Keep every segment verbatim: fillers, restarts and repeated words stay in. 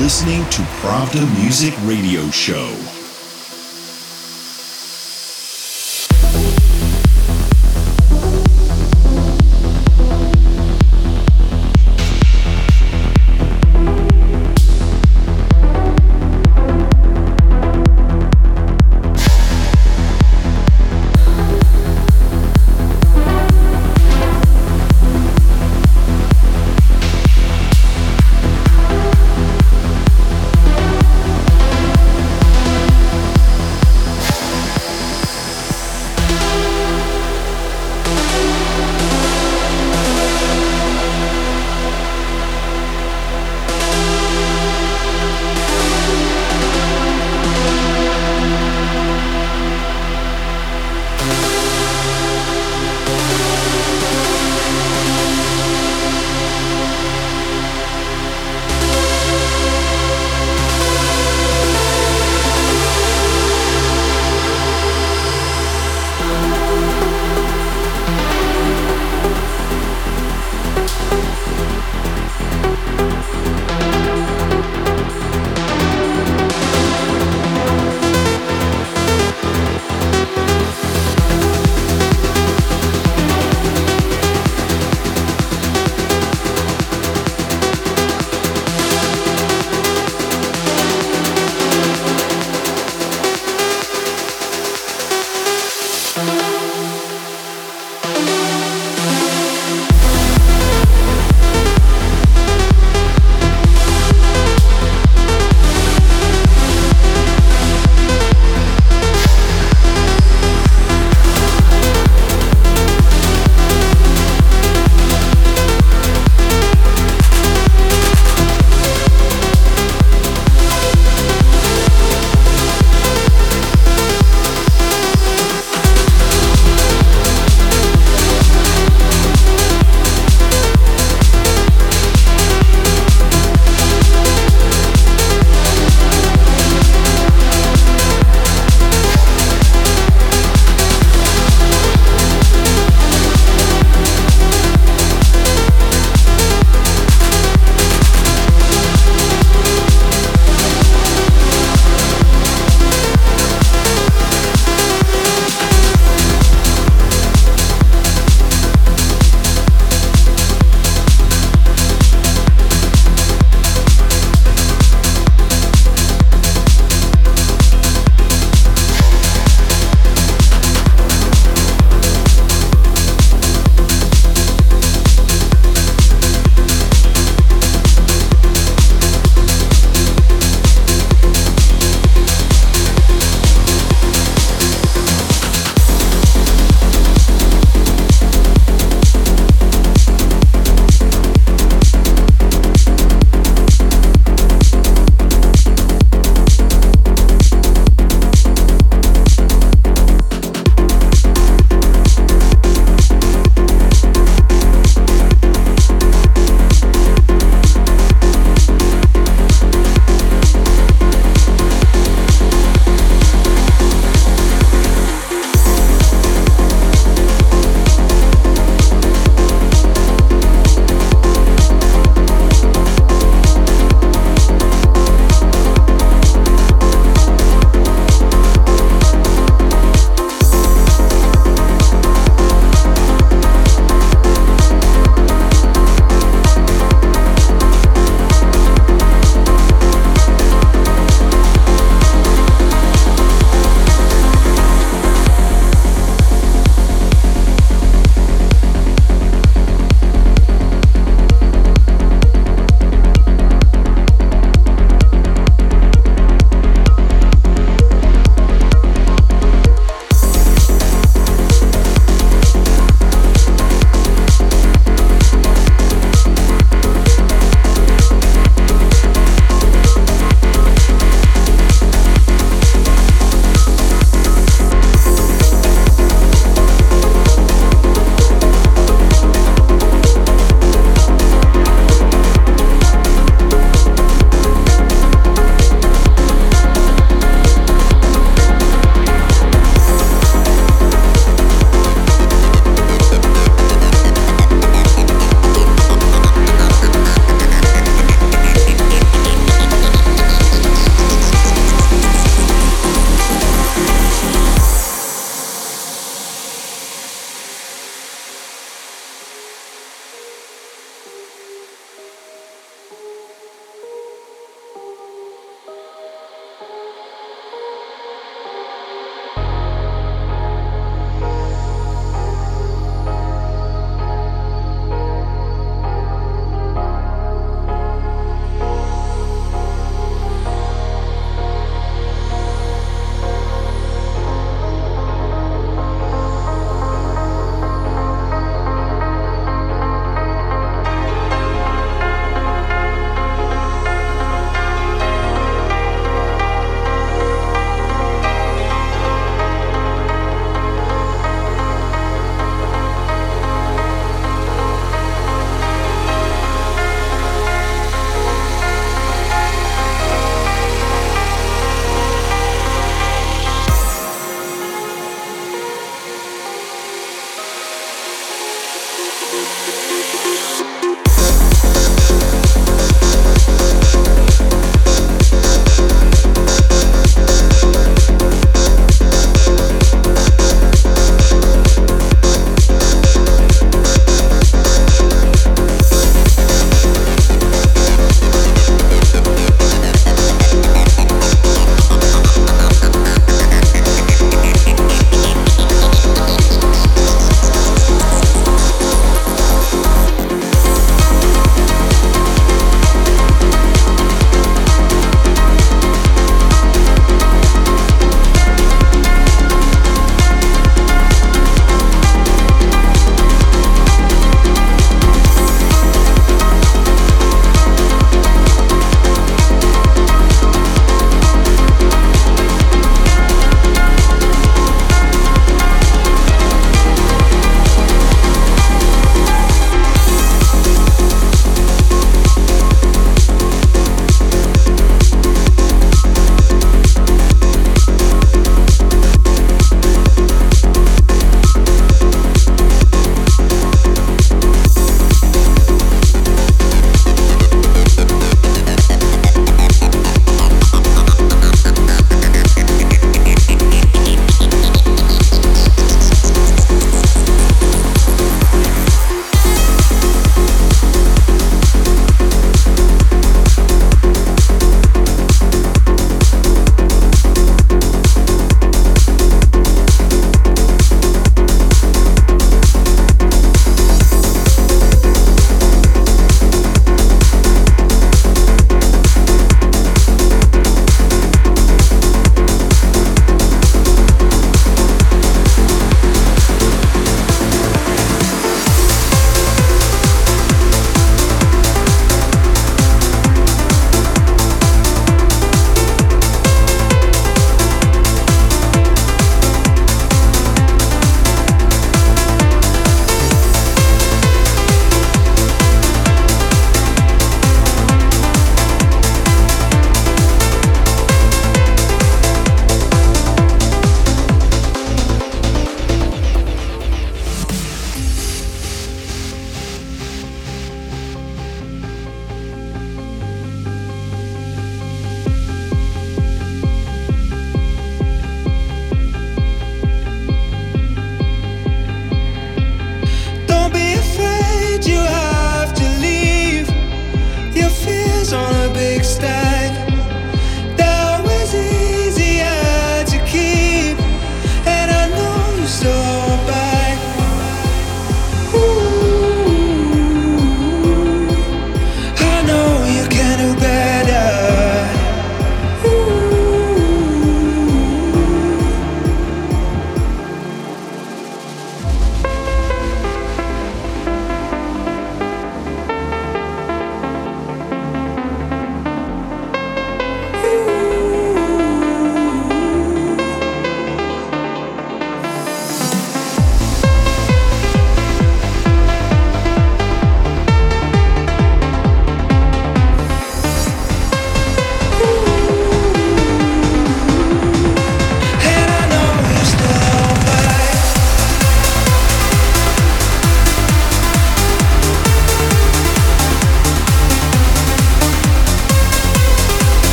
Listening to Pravda Music Radio Show.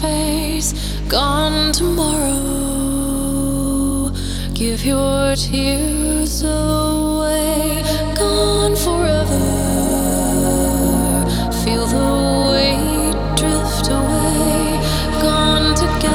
face, gone tomorrow. Give your tears away, gone forever. Feel the weight drift away, gone together.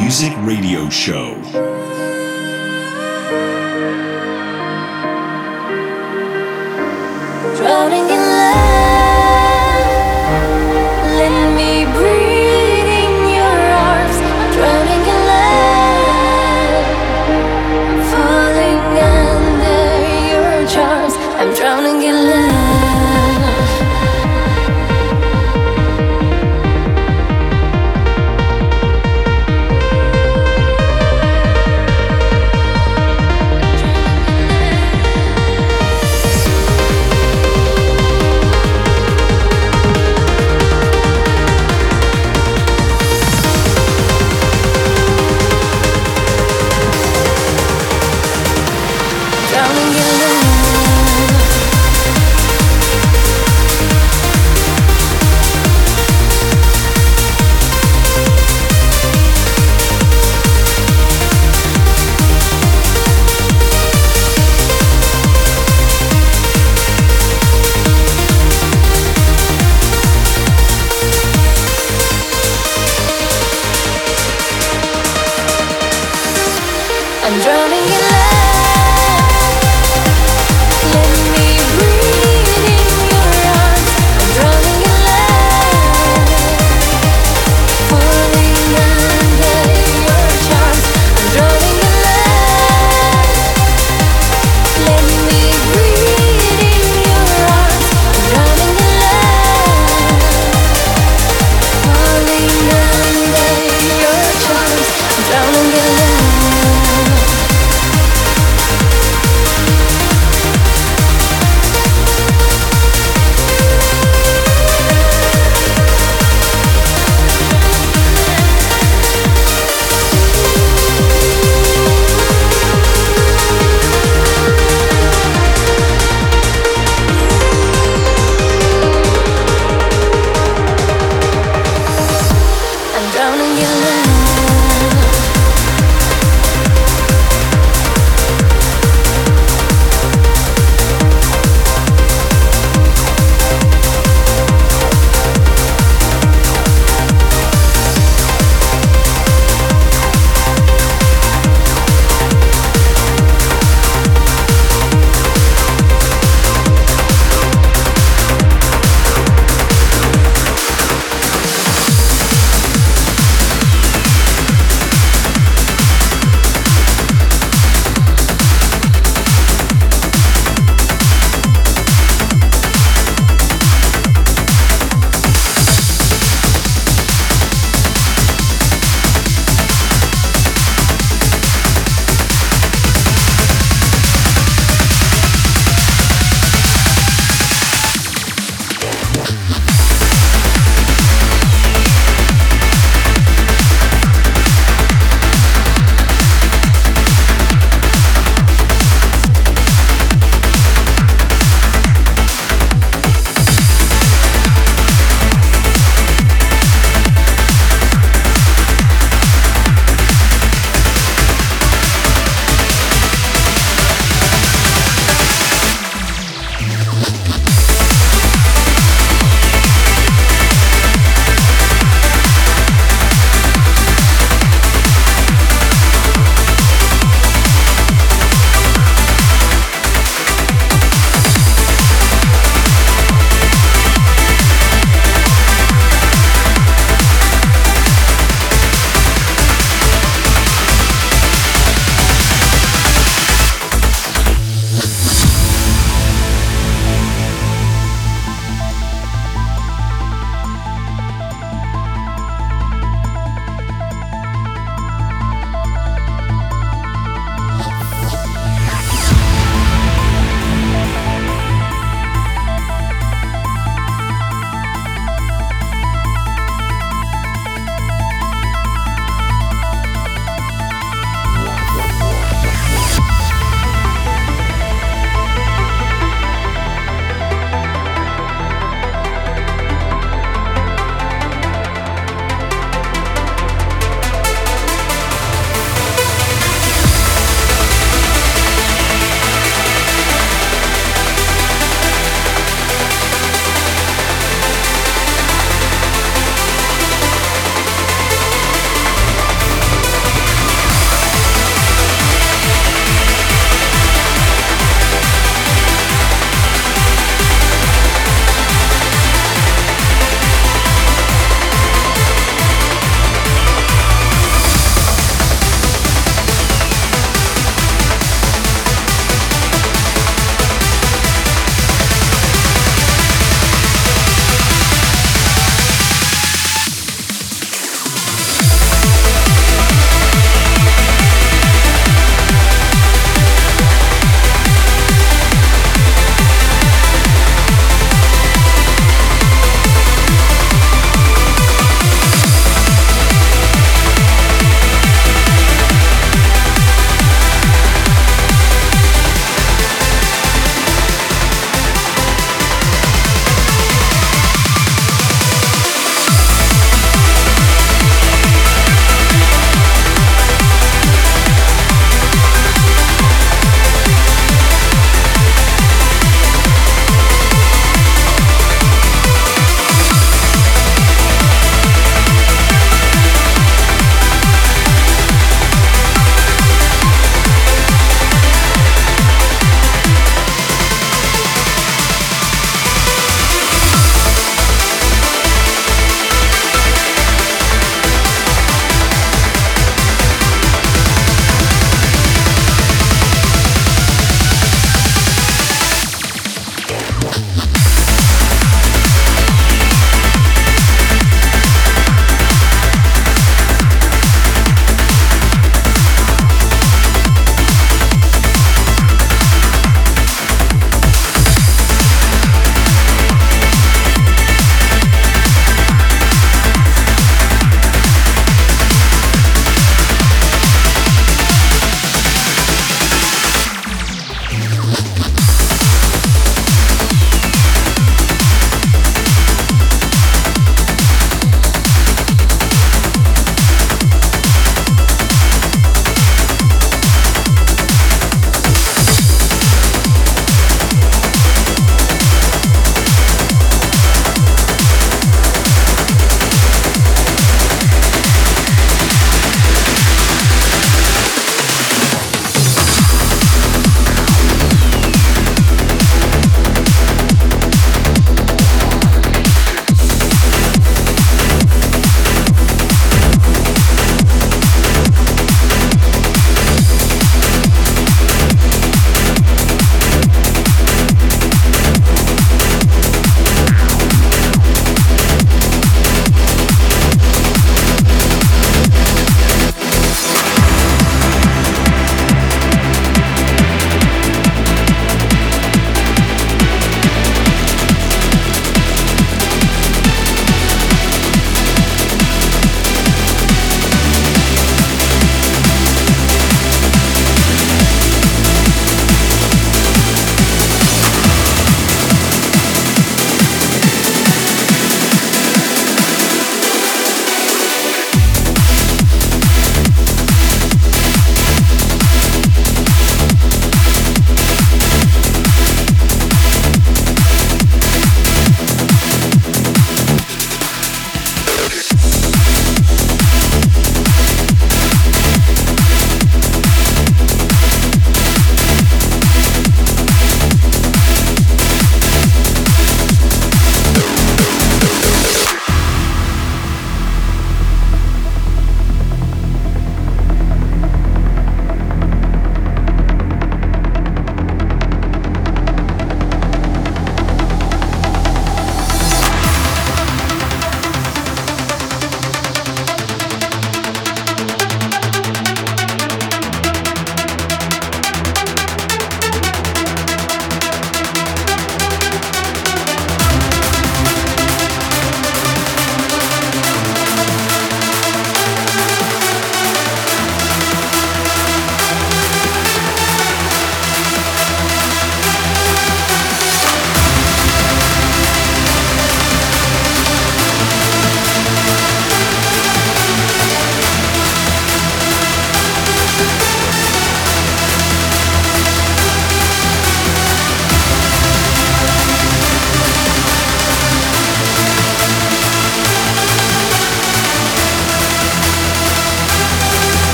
Music Radio Show.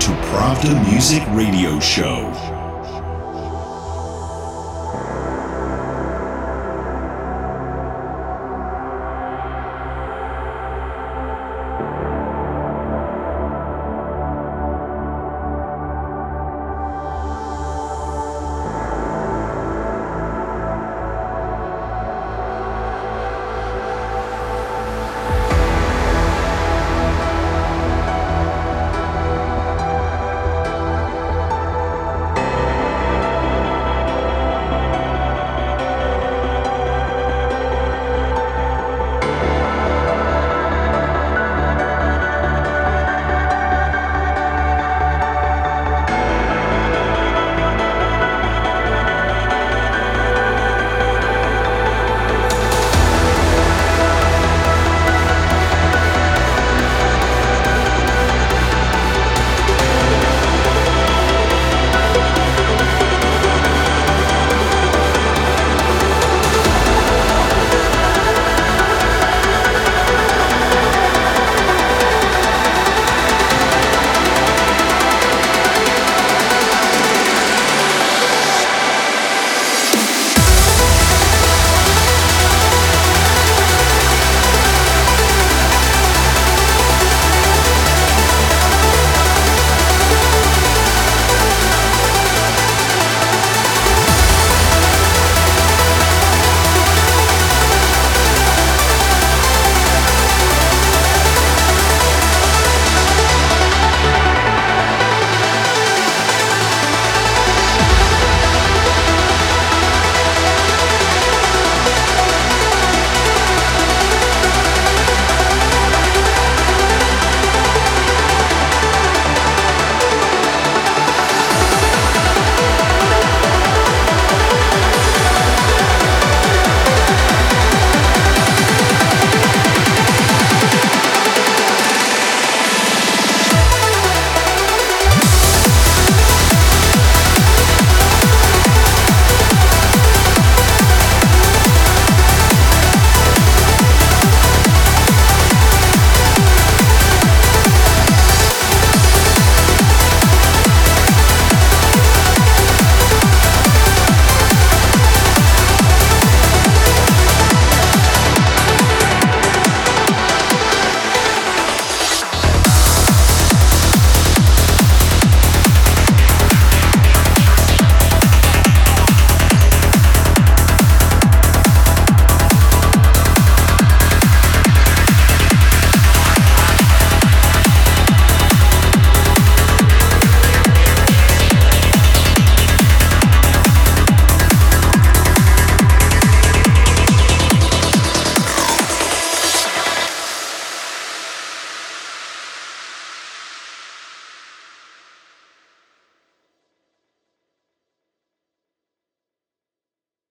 to Pravda Music Radio Show.